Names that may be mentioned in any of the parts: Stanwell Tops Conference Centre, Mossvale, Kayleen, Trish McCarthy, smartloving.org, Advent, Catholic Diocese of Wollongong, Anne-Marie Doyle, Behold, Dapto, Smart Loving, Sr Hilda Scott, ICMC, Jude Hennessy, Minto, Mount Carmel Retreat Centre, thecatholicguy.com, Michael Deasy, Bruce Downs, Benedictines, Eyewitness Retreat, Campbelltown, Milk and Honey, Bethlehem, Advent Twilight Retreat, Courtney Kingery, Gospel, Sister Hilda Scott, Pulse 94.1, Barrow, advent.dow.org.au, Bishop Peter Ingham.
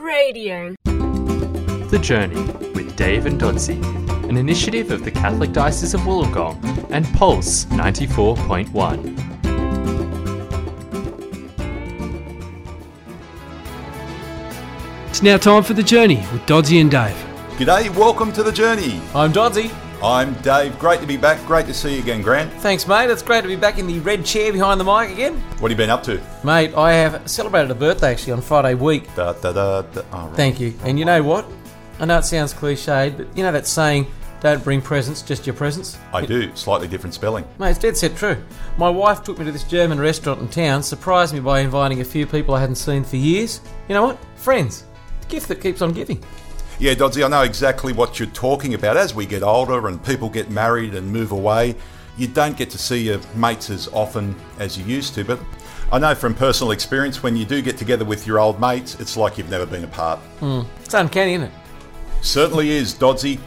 Radio. The Journey with Dave and Dodsey, an initiative of the Catholic Diocese of Wollongong and Pulse 94.1. It's now time for The Journey with Dodsey and Dave. G'day, welcome to The Journey. I'm Dodsey. I'm Dave. Great to be back. Great to see you again, Grant. Thanks, mate. It's great to be back in the red chair behind the mic again. What have you been up to? Mate, I have celebrated a birthday, actually, on Friday week. Da. Oh, right. Thank you. And you know what? I know it sounds cliched, but you know that saying, don't bring presents, just your presents? I do. Slightly different spelling. Mate, it's dead set true. My wife took me to this German restaurant in town, surprised me by inviting a few people I hadn't seen for years. You know what? Friends. The gift that keeps on giving. Yeah, Dodsey, I know exactly what you're talking about. As we get older and people get married and move away, you don't get to see your mates as often as you used to. But I know from personal experience, when you do get together with your old mates, it's like you've never been apart. It's uncanny, isn't it? Certainly is, Dodsey.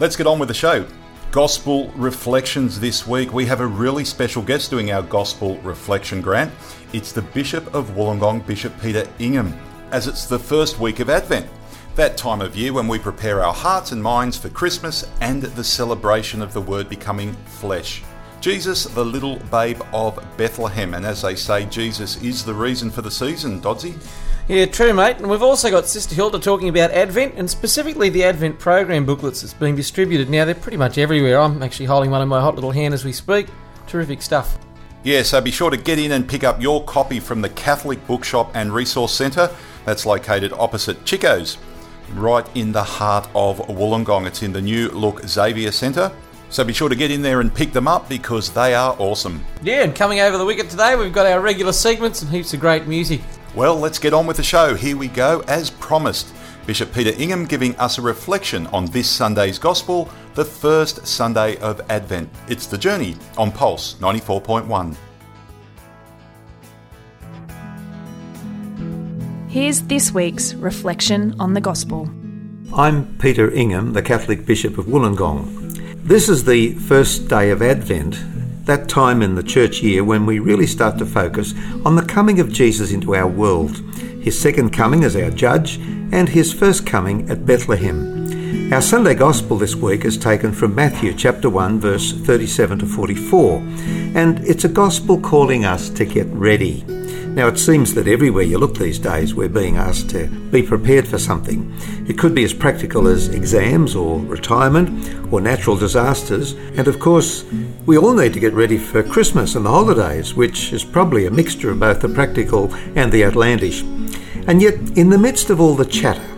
Let's get on with the show. Gospel Reflections this week. We have a really special guest doing our Gospel Reflection, Grant. It's the Bishop of Wollongong, Bishop Peter Ingham, as it's the first week of Advent. That time of year when we prepare our hearts and minds for Christmas and the celebration of the Word becoming flesh. Jesus, the little babe of Bethlehem. And as they say, Jesus is the reason for the season, Dodsey. Yeah, true, mate. And we've also got Sister Hilda talking about Advent, and specifically the Advent program booklets that's being distributed. Now, they're pretty much everywhere. I'm actually holding one in my hot little hand as we speak. Terrific stuff. Yeah, so be sure to get in and pick up your copy from the Catholic Bookshop and Resource Centre. That's located opposite Chico's, right in the heart of Wollongong. It's in the new look Xavier Centre. So be sure to get in there and pick them up because they are awesome. Yeah, and coming over the wicket today, we've got our regular segments and heaps of great music. Well, let's get on with the show. Here we go, as promised. Bishop Peter Ingham giving us a reflection on this Sunday's Gospel, the first Sunday of Advent. It's The Journey on Pulse 94.1. Here's this week's Reflection on the Gospel. I'm Peter Ingham, the Catholic Bishop of Wollongong. This is the first day of Advent, that time in the church year when we really start to focus on the coming of Jesus into our world, his second coming as our judge, and his first coming at Bethlehem. Our Sunday Gospel this week is taken from Matthew chapter 1, verse 37 to 44, and it's a gospel calling us to get ready. Now, it seems that everywhere you look these days, we're being asked to be prepared for something. It could be as practical as exams or retirement or natural disasters. And of course, we all need to get ready for Christmas and the holidays, which is probably a mixture of both the practical and the outlandish. And yet, in the midst of all the chatter,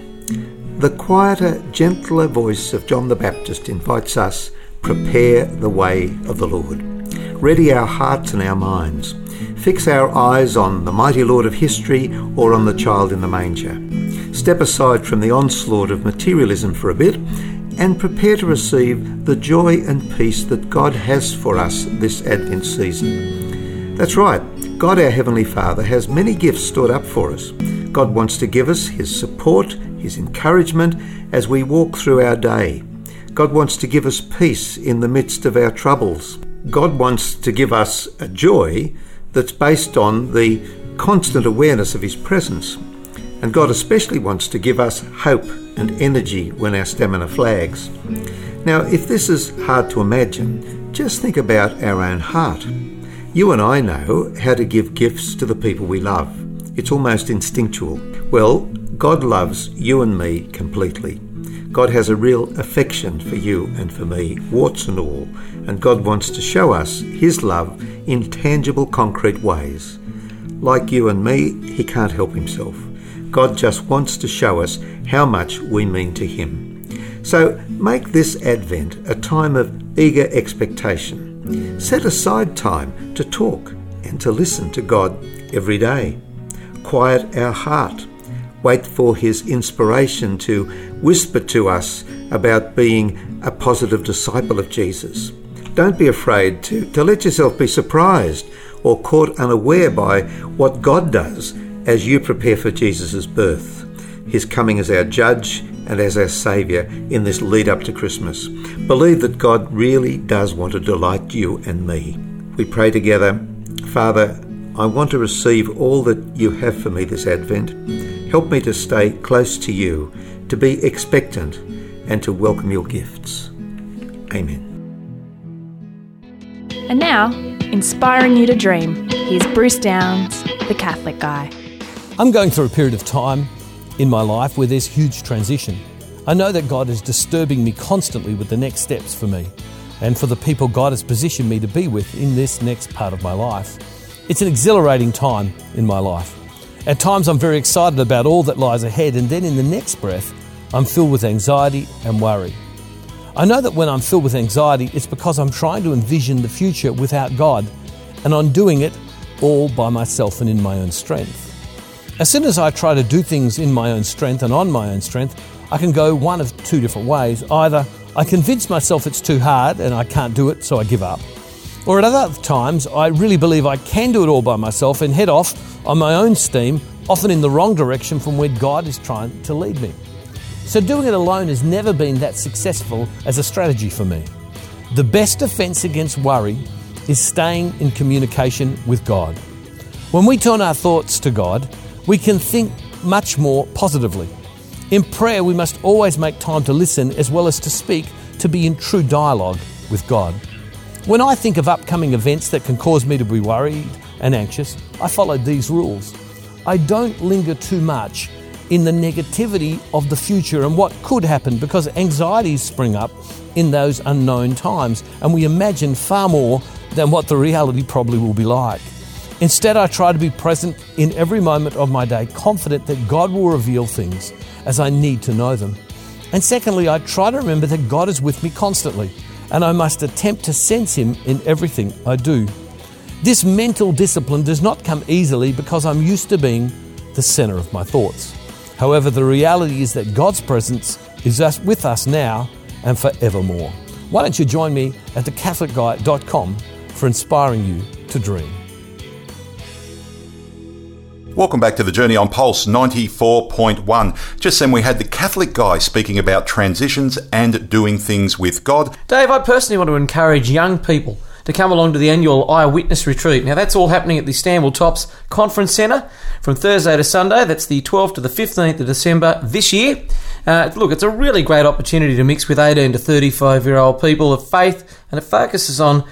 the quieter, gentler voice of John the Baptist invites us, prepare the way of the Lord. Ready our hearts and our minds. Fix our eyes on the mighty Lord of history or on the child in the manger. Step aside from the onslaught of materialism for a bit and prepare to receive the joy and peace that God has for us this Advent season. That's right, God our Heavenly Father has many gifts stored up for us. God wants to give us his support, his encouragement as we walk through our day. God wants to give us peace in the midst of our troubles. God wants to give us a joy that's based on the constant awareness of his presence. And God especially wants to give us hope and energy when our stamina flags. Now, if this is hard to imagine, just think about our own heart. You and I know how to give gifts to the people we love. It's almost instinctual. Well, God loves you and me completely. God has a real affection for you and for me, warts and all, and God wants to show us his love in tangible, concrete ways. Like you and me, he can't help himself. God just wants to show us how much we mean to him. So make this Advent a time of eager expectation. Set aside time to talk and to listen to God every day. Quiet our heart. Wait for his inspiration to whisper to us about being a positive disciple of Jesus. Don't be afraid to let yourself be surprised or caught unaware by what God does as you prepare for Jesus' birth, his coming as our judge and as our saviour in this lead up to Christmas. Believe that God really does want to delight you and me. We pray together. Father, I want to receive all that you have for me this Advent. Help me to stay close to you, to be expectant, and to welcome your gifts. Amen. And now, inspiring you to dream, here's Bruce Downs, the Catholic Guy. I'm going through a period of time in my life where there's huge transition. I know that God is disturbing me constantly with the next steps for me and for the people God has positioned me to be with in this next part of my life. It's an exhilarating time in my life. At times I'm very excited about all that lies ahead, and then in the next breath I'm filled with anxiety and worry. I know that when I'm filled with anxiety, it's because I'm trying to envision the future without God, and I'm doing it all by myself and in my own strength. As soon as I try to do things in my own strength and on my own strength, I can go one of two different ways. Either I convince myself it's too hard and I can't do it, so I give up. Or at other times, I really believe I can do it all by myself and head off on my own steam, often in the wrong direction from where God is trying to lead me. So doing it alone has never been that successful as a strategy for me. The best defense against worry is staying in communication with God. When we turn our thoughts to God, we can think much more positively. In prayer, we must always make time to listen as well as to speak, to be in true dialogue with God. When I think of upcoming events that can cause me to be worried and anxious, I follow these rules. I don't linger too much in the negativity of the future and what could happen, because anxieties spring up in those unknown times and we imagine far more than what the reality probably will be like. Instead, I try to be present in every moment of my day, confident that God will reveal things as I need to know them. And secondly, I try to remember that God is with me constantly, and I must attempt to sense Him in everything I do. This mental discipline does not come easily because I'm used to being the centre of my thoughts. However, the reality is that God's presence is with us now and forevermore. Why don't you join me at thecatholicguy.com for inspiring you to dream. Welcome back to The Journey on Pulse 94.1. Just then we had the Catholic Guy speaking about transitions and doing things with God. Dave, I personally want to encourage young people to come along to the annual Eyewitness Retreat. Now, that's all happening at the Stanwell Tops Conference Centre from Thursday to Sunday. That's the 12th to the 15th of December this year. Look, it's a really great opportunity to mix with 18 to 35-year-old people of faith, and it focuses on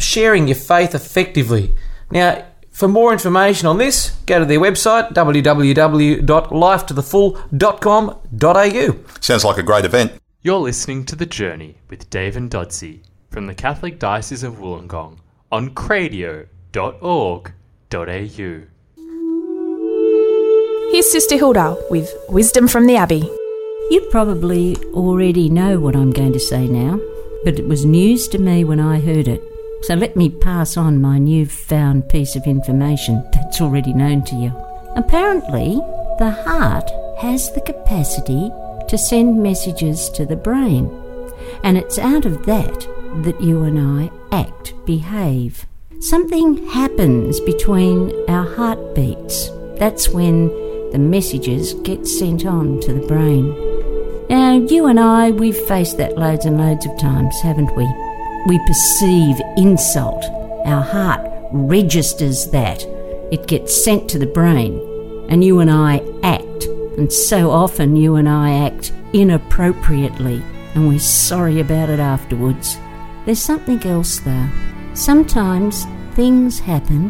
sharing your faith effectively. Now, for more information on this, go to their website, www.lifetothefull.com.au. Sounds like a great event. You're listening to The Journey with Dave and Dodsey, from the Catholic Diocese of Wollongong on cradio.org.au. Here's Sister Hilda with Wisdom from the Abbey. You probably already know what I'm going to say now, but it was news to me when I heard it. So let me pass on my newfound piece of information that's already known to you. Apparently, the heart has the capacity to send messages to the brain, and it's out of that that you and I act, behave. Something happens between our heartbeats. That's when the messages get sent on to the brain. Now, you and I, we've faced that loads and loads of times, haven't we? We perceive insult. Our heart registers that. It gets sent to the brain, and you and I act. And so often you and I act inappropriately, and we're sorry about it afterwards. There's something else though. Sometimes things happen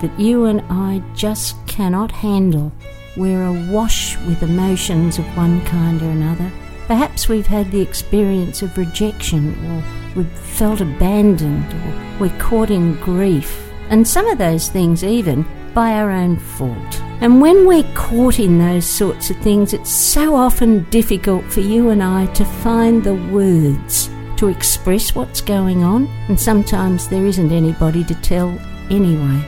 that you and I just cannot handle. We're awash with emotions of one kind or another. Perhaps we've had the experience of rejection, or we've felt abandoned, or we're caught in grief, and some of those things even by our own fault. And when we're caught in those sorts of things, it's so often difficult for you and I to find the words to express what's going on, and sometimes there isn't anybody to tell anyway,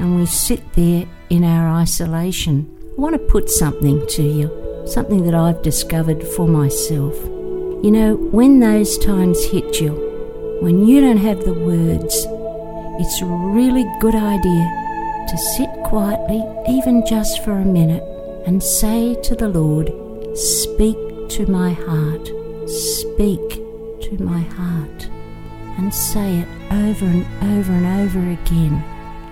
and we sit there in our isolation. I want to put something to you, something that I've discovered for myself. You know, when those times hit you, when you don't have the words, it's a really good idea to sit quietly, even just for a minute, and say to the Lord, "Speak to my heart, speak to my heart," and say it over and over and over again.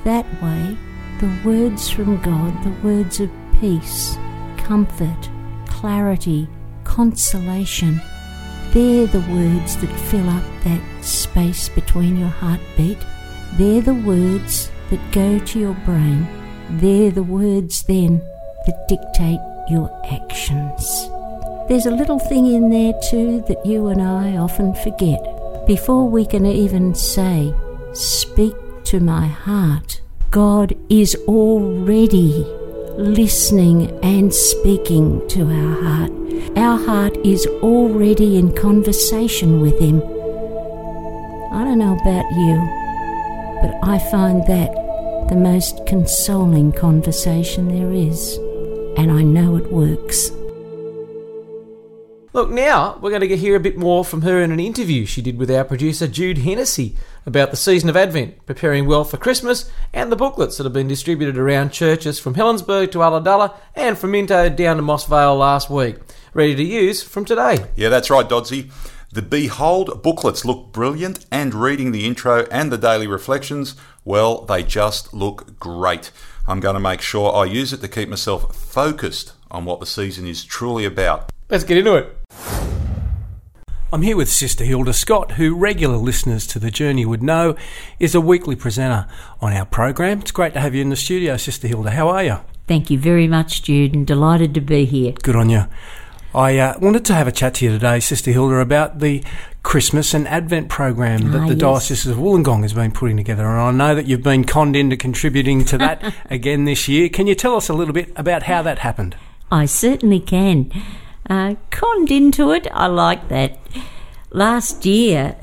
That way, the words from God, the words of peace, comfort, clarity, consolation. They're the words that fill up that space between your heartbeat. They're the words that go to your brain. They're the words then that dictate your actions. There's a little thing in there too that you and I often forget. Before we can even say, "Speak to my heart," God is already listening and speaking to our heart. Our heart is already in conversation with Him. I don't know about you, but I find that the most consoling conversation there is, and I know it works. Look, now we're going to hear a bit more from her in an interview she did with our producer Jude Hennessy about the season of Advent, preparing well for Christmas, and the booklets that have been distributed around churches from Helensburgh to Ulladulla and from Minto down to Mossvale last week. Ready to use from today. Yeah, that's right, Dodsy. The Behold booklets look brilliant, and reading the intro and the daily reflections, well, they just look great. I'm going to make sure I use it to keep myself focused on what the season is truly about. Let's get into it. I'm here with Sister Hilda Scott, who regular listeners to The Journey would know is a weekly presenter on our program. It's great to have you in the studio, Sister Hilda. How are you? Thank you very much, Jude, and delighted to be here. Good on you. I wanted to have a chat to you today, Sister Hilda, about the Christmas and Advent program that the Diocese of Wollongong has been putting together, and I know that you've been conned into contributing to that again this year. Can you tell us a little bit about how that happened? I certainly can. Conned into it, I like that. Last year,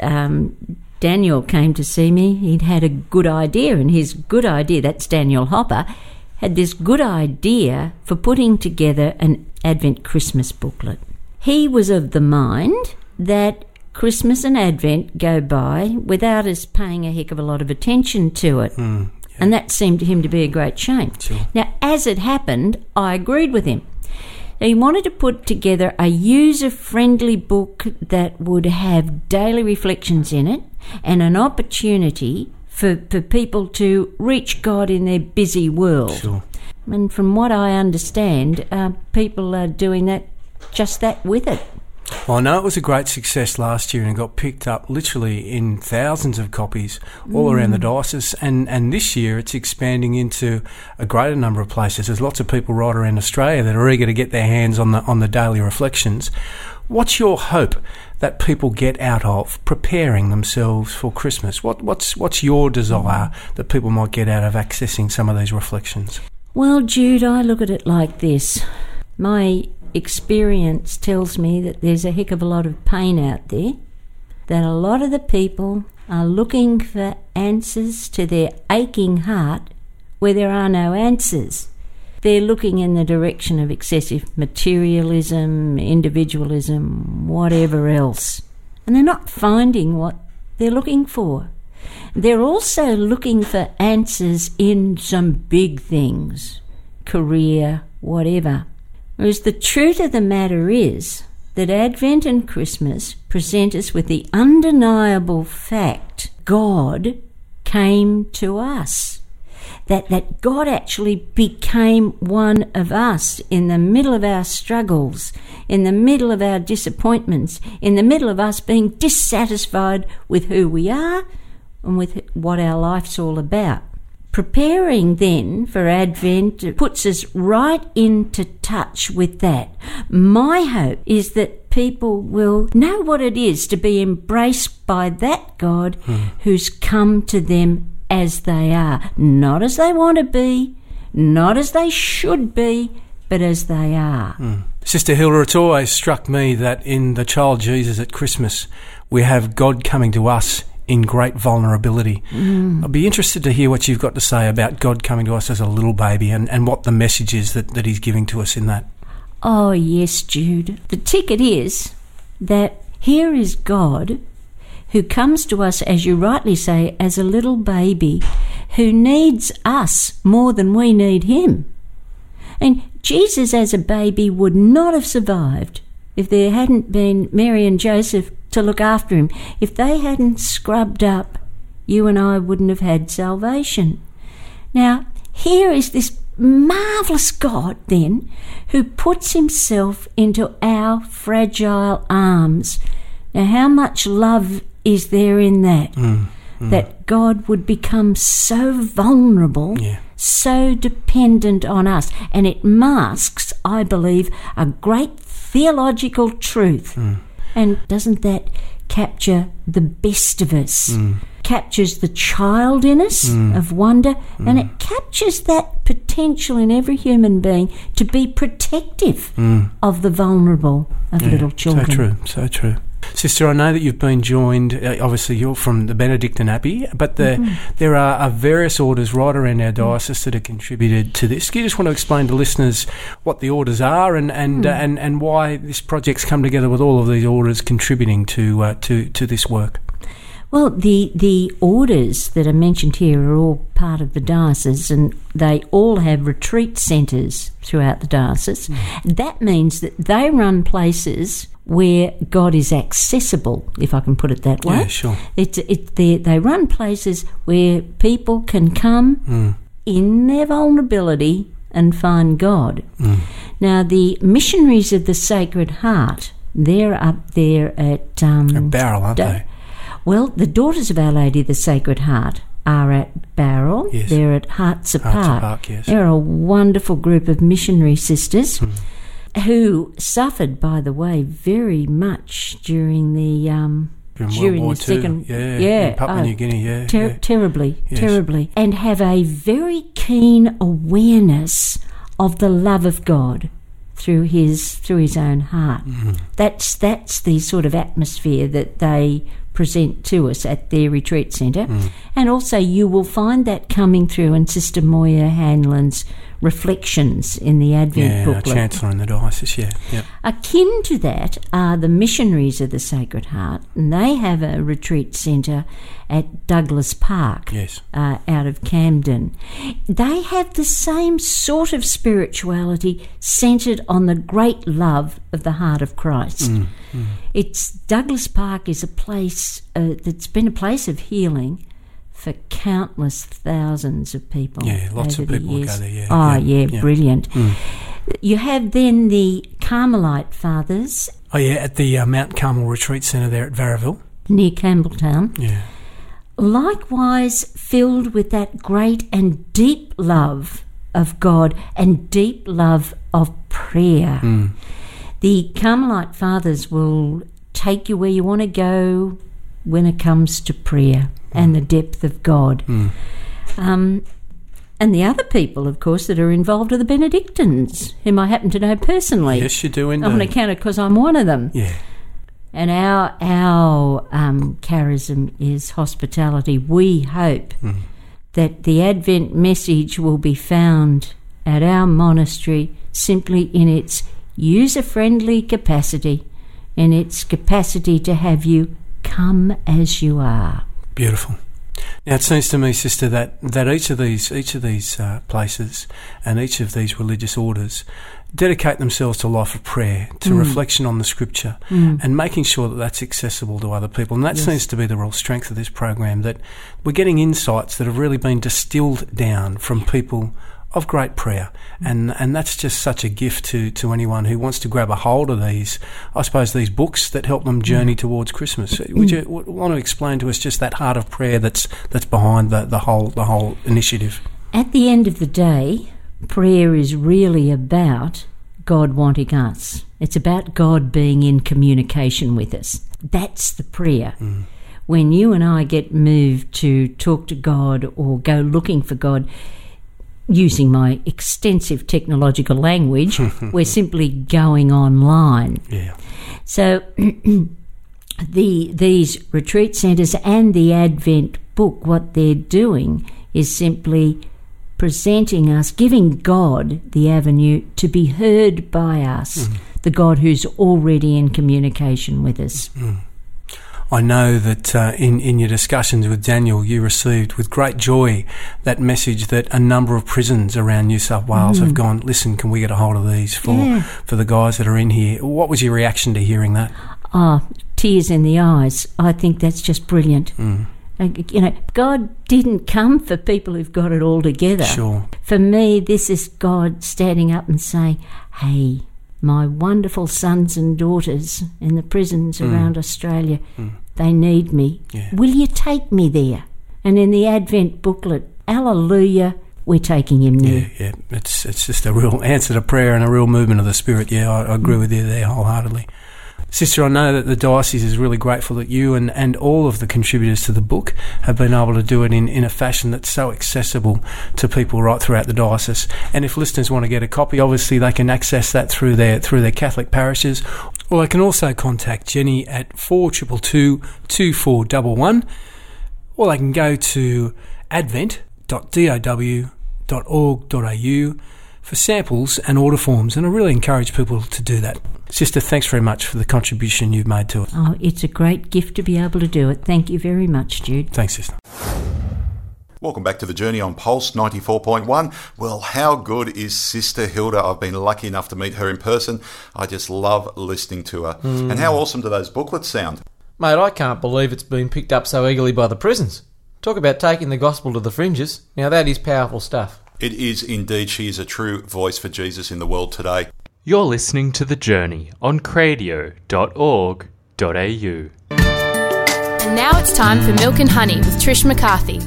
Daniel came to see me. He'd had a good idea, and his good idea, that's Daniel Hopper, had this good idea for putting together an Advent Christmas booklet. He was of the mind that Christmas and Advent go by without us paying a heck of a lot of attention to it. Yeah. And that seemed to him to be a great shame. Sure. Now, as it happened, I agreed with him. Now, he wanted to put together a user-friendly book that would have daily reflections in it and an opportunity for people to reach God in their busy world. Sure. And from what I understand, people are doing that, just that with it. Well, I know it was a great success last year, and it got picked up literally in thousands of copies all around the diocese. And this year it's expanding into a greater number of places. There's lots of people right around Australia that are eager to get their hands on the daily reflections. What's your hope that people get out of preparing themselves for Christmas? What's your desire that people might get out of accessing some of these reflections? Well, Jude, I look at it like this. My experience tells me that there's a heck of a lot of pain out there, that a lot of the people are looking for answers to their aching heart where there are no answers. They're looking in the direction of excessive materialism, individualism, whatever else, and they're not finding what they're looking for. They're also looking for answers in some big things, career, whatever. Whereas the truth of the matter is that Advent and Christmas present us with the undeniable fact God came to us, that God actually became one of us in the middle of our struggles, in the middle of our disappointments, in the middle of us being dissatisfied with who we are and with what our life's all about. Preparing then for Advent puts us right into touch with that. My hope is that people will know what it is to be embraced by that God who's come to them as they are, not as they want to be, not as they should be, but as they are. Sister Hilda, it's always struck me that in the child Jesus at Christmas, we have God coming to us in great vulnerability. I'd be interested to hear what you've got to say about God coming to us as a little baby and what the message is that He's giving to us in that. Oh, yes, Jude. The ticket is that here is God who comes to us, as you rightly say, as a little baby who needs us more than we need Him. And Jesus as a baby would not have survived if there hadn't been Mary and Joseph to look after Him. If they hadn't scrubbed up, you and I wouldn't have had salvation. Now, here is this marvellous God then who puts himself into our fragile arms. Now, how much love is there in that? That God would become so vulnerable, so dependent on us. And it masks, I believe, a great theological truth. And doesn't that capture the best of us? Captures the child in us of wonder, and it captures that potential in every human being to be protective of the vulnerable, of little children. So true, so true. Sister, I know that you've been joined, obviously you're from the Benedictine Abbey, but there are various orders right around our diocese that have contributed to this. Do you just want to explain to listeners what the orders are and why this project's come together with all of these orders contributing to this work? Well, the orders that are mentioned here are all part of the diocese, and they all have retreat centres throughout the diocese. That means that they run places where God is accessible, if I can put it that way. Yeah, sure. They run places where people can come in their vulnerability and find God. Now, the Missionaries of the Sacred Heart, they're up there at... Barrow, aren't they? Well, the Daughters of Our Lady of the Sacred Heart are at Barrow. Yes. They're at Hearts Apart. Hearts Apart, yes. They're a wonderful group of missionary sisters who suffered, by the way, very much during the World War II. Second, in Papua New Guinea, terribly, and have a very keen awareness of the love of God through His own heart. That's the sort of atmosphere that they present to us at their retreat centre, and also you will find that coming through in Sister Moira Hanlon's reflections in the Advent booklet. Chancellor in the diocese, Akin to that are the Missionaries of the Sacred Heart, and they have a retreat centre at Douglas Park, out of Camden. They have the same sort of spirituality centred on the great love of the heart of Christ. Douglas Park is a place that's been a place of healing for countless thousands of people. Yeah, lots of people go there, brilliant. You have then the Carmelite Fathers. Oh, yeah, at the Mount Carmel Retreat Centre there at Varaville. Near Campbelltown. Yeah. Likewise, filled with that great and deep love of God and deep love of prayer. The Carmelite Fathers will take you where you want to go when it comes to prayer and the depth of God. And the other people, of course, that are involved are the Benedictines, whom I happen to know personally. Yes, you do, indeed. On account of, because I'm one of them. Yeah. And our charism is hospitality. We hope that the Advent message will be found at our monastery simply in its user-friendly capacity, in its capacity to have you come as you are. Beautiful. Now, it seems to me, Sister, that each of these places and each of these religious orders dedicate themselves to a life of prayer, to reflection on the Scripture, and making sure that that's accessible to other people. And that seems to be the real strength of this program, that we're getting insights that have really been distilled down from people of great prayer, and that's just such a gift to anyone who wants to grab a hold of these, I suppose, these books that help them journey towards Christmas. Would you want to explain to us just that heart of prayer that's behind the whole initiative? At the end of the day, prayer is really about God wanting us. It's about God being in communication with us. That's the prayer. When you and I get moved to talk to God or go looking for God, using my extensive technological language, we're simply going online. Yeah. So these retreat centres and the Advent book, what they're doing is simply presenting us, giving God the avenue to be heard by us, the God who's already in communication with us. I know that in your discussions with Daniel, you received with great joy that message that a number of prisons around New South Wales have gone, listen, can we get a hold of these for the guys that are in here? What was your reaction to hearing that? Tears in the eyes. I think that's just brilliant. You know, God didn't come for people who've got it all together. Sure. For me, this is God standing up and saying, hey, my wonderful sons and daughters in the prisons around Australia, they need me. Yeah. Will you take me there? And in the Advent booklet, hallelujah, we're taking him there. Yeah, it's just a real answer to prayer and a real movement of the Spirit. Yeah, I agree with you there wholeheartedly. Sister, I know that the diocese is really grateful that you and all of the contributors to the book have been able to do it in a fashion that's so accessible to people right throughout the diocese. And if listeners want to get a copy, obviously they can access that through their Catholic parishes. Or they can also contact Jenny at 4222 2411, or they can go to advent.dow.org.au for samples and order forms, and I really encourage people to do that. Sister, thanks very much for the contribution you've made to it. Oh, it's a great gift to be able to do it. Thank you very much, Jude. Thanks, Sister. Welcome back to The Journey on Pulse 94.1. Well, how good is Sister Hilda? I've been lucky enough to meet her in person. I just love listening to her. And how awesome do those booklets sound? Mate, I can't believe it's been picked up so eagerly by the prisons. Talk about taking the gospel to the fringes. Now that is powerful stuff. It is indeed. She is a true voice for Jesus in the world today. You're listening to The Journey on cradio.org.au. And now it's time for Milk and Honey with Trish McCarthy.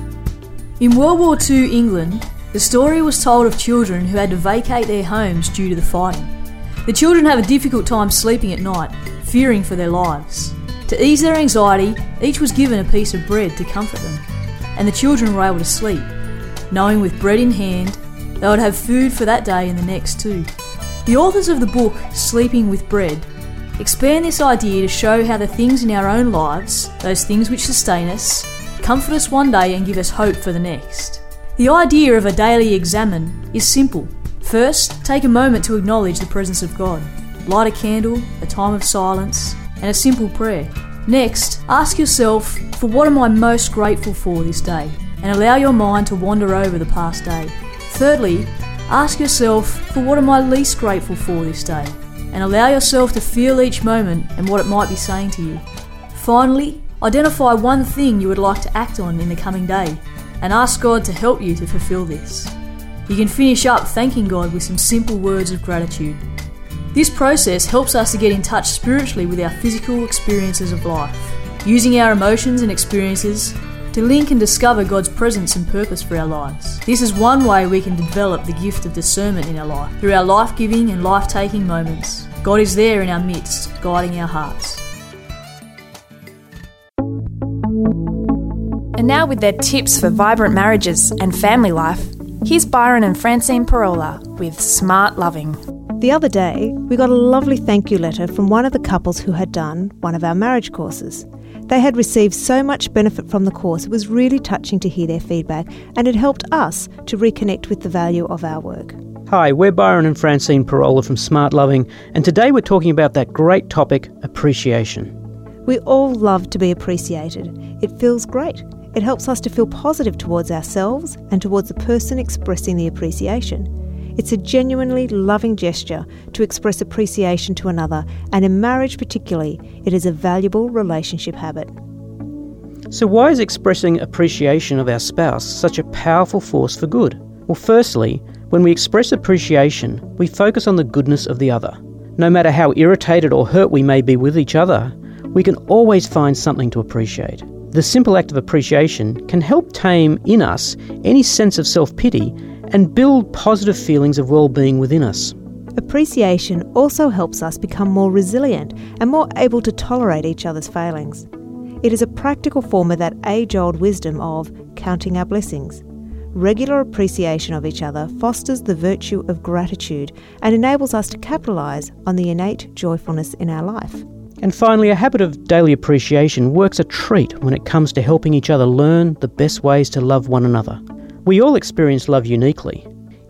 In World War II England, the story was told of children who had to vacate their homes due to the fighting. The children have a difficult time sleeping at night, fearing for their lives. To ease their anxiety, each was given a piece of bread to comfort them, and the children were able to sleep, knowing with bread in hand they would have food for that day and the next too. The authors of the book, Sleeping with Bread, expand this idea to show how the things in our own lives, those things which sustain us, comfort us one day and give us hope for the next. The idea of a daily examine is simple. First, take a moment to acknowledge the presence of God. Light a candle, a time of silence, and a simple prayer. Next, ask yourself, for what am I most grateful for this day? And allow your mind to wander over the past day. Thirdly, ask yourself, for what am I least grateful for this day? And allow yourself to feel each moment and what it might be saying to you. Finally, identify one thing you would like to act on in the coming day and ask God to help you to fulfill this. You can finish up thanking God with some simple words of gratitude. This process helps us to get in touch spiritually with our physical experiences of life, using our emotions and experiences to link and discover God's presence and purpose for our lives. This is one way we can develop the gift of discernment in our life, through our life-giving and life-taking moments. God is there in our midst, guiding our hearts. And now with their tips for vibrant marriages and family life, here's Byron and Francine Parola with Smart Loving. The other day, we got a lovely thank you letter from one of the couples who had done one of our marriage courses. They had received so much benefit from the course, it was really touching to hear their feedback, and it helped us to reconnect with the value of our work. Hi, we're Byron and Francine Parola from Smart Loving, and today we're talking about that great topic, appreciation. We all love to be appreciated. It feels great. It helps us to feel positive towards ourselves and towards the person expressing the appreciation. It's a genuinely loving gesture to express appreciation to another, and in marriage particularly, it is a valuable relationship habit. So why is expressing appreciation of our spouse such a powerful force for good? Well, firstly, when we express appreciation, we focus on the goodness of the other. No matter how irritated or hurt we may be with each other, we can always find something to appreciate. The simple act of appreciation can help tame in us any sense of self-pity and build positive feelings of well-being within us. Appreciation also helps us become more resilient and more able to tolerate each other's failings. It is a practical form of that age-old wisdom of counting our blessings. Regular appreciation of each other fosters the virtue of gratitude and enables us to capitalise on the innate joyfulness in our life. And finally, a habit of daily appreciation works a treat when it comes to helping each other learn the best ways to love one another. We all experience love uniquely.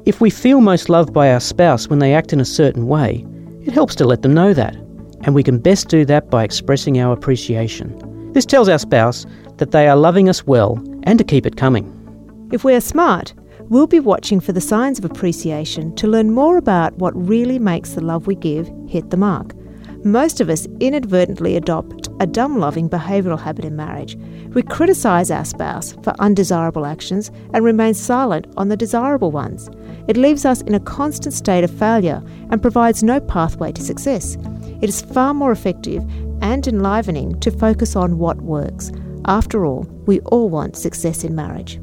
If we feel most loved by our spouse when they act in a certain way, it helps to let them know that. And we can best do that by expressing our appreciation. This tells our spouse that they are loving us well and to keep it coming. If we are smart, we'll be watching for the signs of appreciation to learn more about what really makes the love we give hit the mark. Most of us inadvertently adopt a dumb-loving behavioural habit in marriage. We criticise our spouse for undesirable actions and remain silent on the desirable ones. It leaves us in a constant state of failure and provides no pathway to success. It is far more effective and enlivening to focus on what works. After all, we all want success in marriage.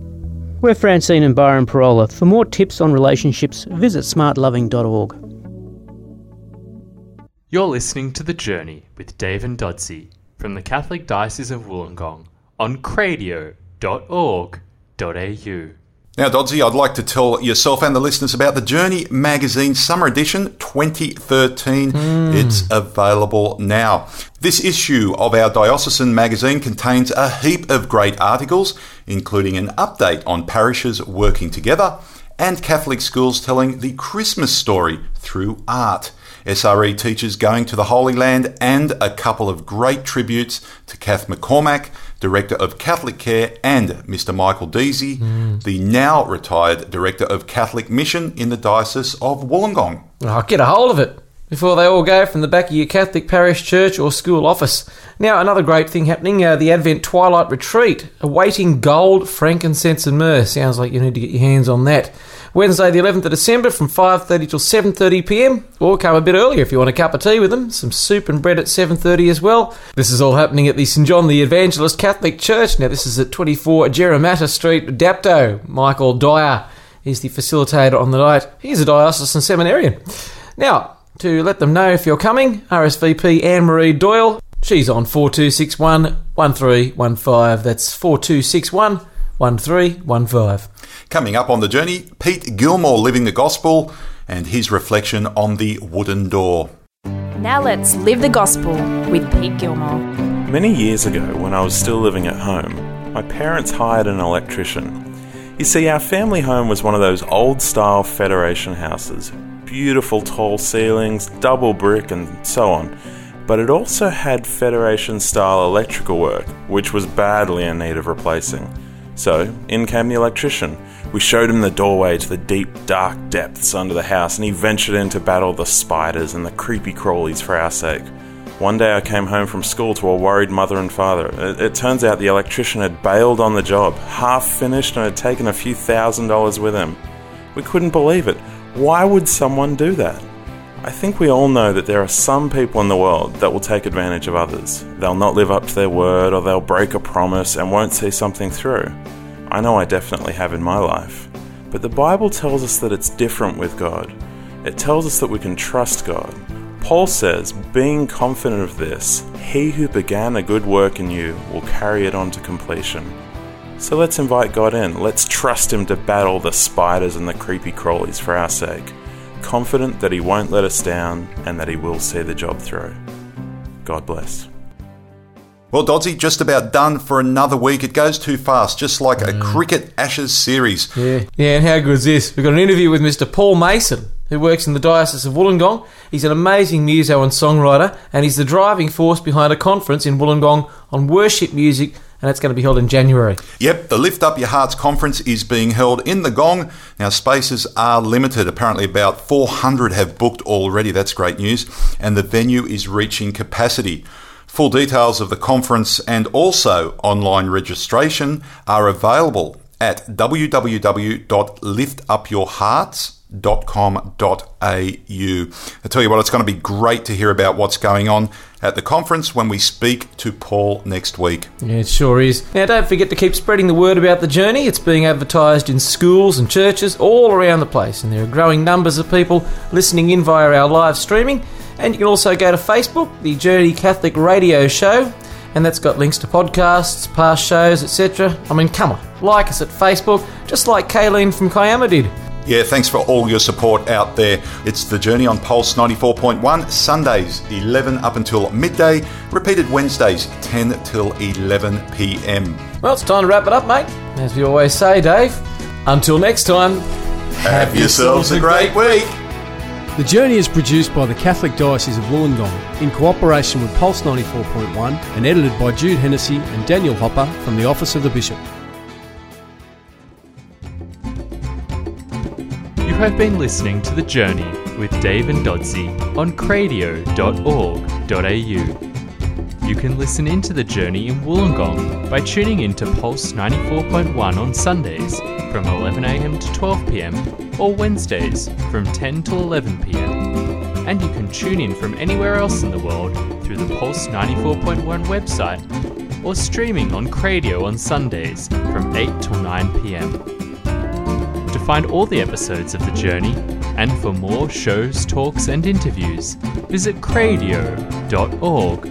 We're Francine and Byron Parola. For more tips on relationships, visit smartloving.org. You're listening to The Journey with Dave and Dodsey from the Catholic Diocese of Wollongong on cradio.org.au. Now, Dodsey, I'd like to tell yourself and the listeners about the Journey magazine summer edition 2013. It's available now. This issue of our diocesan magazine contains a heap of great articles, including an update on parishes working together and Catholic schools telling the Christmas story through art, SRE teachers going to the Holy Land, and a couple of great tributes to Kath McCormack, Director of Catholic Care, and Mr. Michael Deasy, the now-retired Director of Catholic Mission in the Diocese of Wollongong. Oh, get a hold of it before they all go from the back of your Catholic parish church or school office. Now, another great thing happening, the Advent Twilight Retreat, awaiting gold, frankincense and myrrh. Sounds like you need to get your hands on that. Wednesday the 11th of December from 5:30 till 7:30pm, or come a bit earlier if you want a cup of tea with them, some soup and bread at 7:30 as well. This is all happening at the St John the Evangelist Catholic Church. Now this is at 24 Jeremiah Street, Dapto. Michael Dyer is the facilitator on the night. He's a diocesan seminarian. Now, to let them know if you're coming, RSVP Anne-Marie Doyle. She's on 4261 1315. That's 4261 1315. Coming up on The Journey, Pete Gilmore living the Gospel and his reflection on the wooden door. Now let's live the Gospel with Pete Gilmore. Many years ago, when I was still living at home, my parents hired an electrician. You see, our family home was one of those old-style Federation houses. Beautiful tall ceilings, double brick and so on. But it also had Federation-style electrical work, which was badly in need of replacing. So, in came the electrician. We showed him the doorway to the deep, dark depths under the house, and he ventured in to battle the spiders and the creepy crawlies for our sake. One day I came home from school to a worried mother and father. It turns out the electrician had bailed on the job, half-finished, and had taken a few $1,000s with him. We couldn't believe it. Why would someone do that? I think we all know that there are some people in the world that will take advantage of others. They'll not live up to their word, or they'll break a promise and won't see something through. I know I definitely have in my life. But the Bible tells us that it's different with God. It tells us that we can trust God. Paul says, being confident of this, he who began a good work in you will carry it on to completion. So let's invite God in. Let's trust him to battle the spiders and the creepy crawlies for our sake, confident that he won't let us down and that he will see the job through. God bless. Well, Dodsey, just about done for another week. It goes too fast, just like a Cricket Ashes series. Yeah, and how good is this? We've got an interview with Mr. Paul Mason, who works in the Diocese of Wollongong. He's an amazing muso and songwriter, and he's the driving force behind a conference in Wollongong on worship music, and it's going to be held in January. Yep, the Lift Up Your Hearts conference is being held in the Gong. Now, spaces are limited. Apparently, about 400 have booked already. That's great news. And the venue is reaching capacity. Full details of the conference and also online registration are available at www.liftupyourhearts.com.au. I tell you what, it's going to be great to hear about what's going on at the conference when we speak to Paul next week. Yeah, it sure is. Now, don't forget to keep spreading the word about The Journey. It's being advertised in schools and churches all around the place, and there are growing numbers of people listening in via our live streaming. And you can also go to Facebook, The Journey Catholic Radio Show, and that's got links to podcasts, past shows, etc. I mean, come on, like us at Facebook, just like Kayleen from Kiama did. Yeah, thanks for all your support out there. It's The Journey on Pulse 94.1, Sundays 11 up until midday, repeated Wednesdays 10 till 11pm. Well, it's time to wrap it up, mate. As we always say, Dave, until next time, have yourselves a great week. The Journey is produced by the Catholic Diocese of Wollongong in cooperation with Pulse 94.1 and edited by Jude Hennessy and Daniel Hopper from the Office of the Bishop. You have been listening to The Journey with Dave and Dodsey on cradio.org.au. You can listen into The Journey in Wollongong by tuning in to Pulse 94.1 on Sundays from 11am to 12pm or Wednesdays from 10 to 11pm. And you can tune in from anywhere else in the world through the Pulse 94.1 website or streaming on Cradio on Sundays from 8 to 9pm. To find all the episodes of The Journey, and for more shows, talks and interviews, visit cradio.org.au.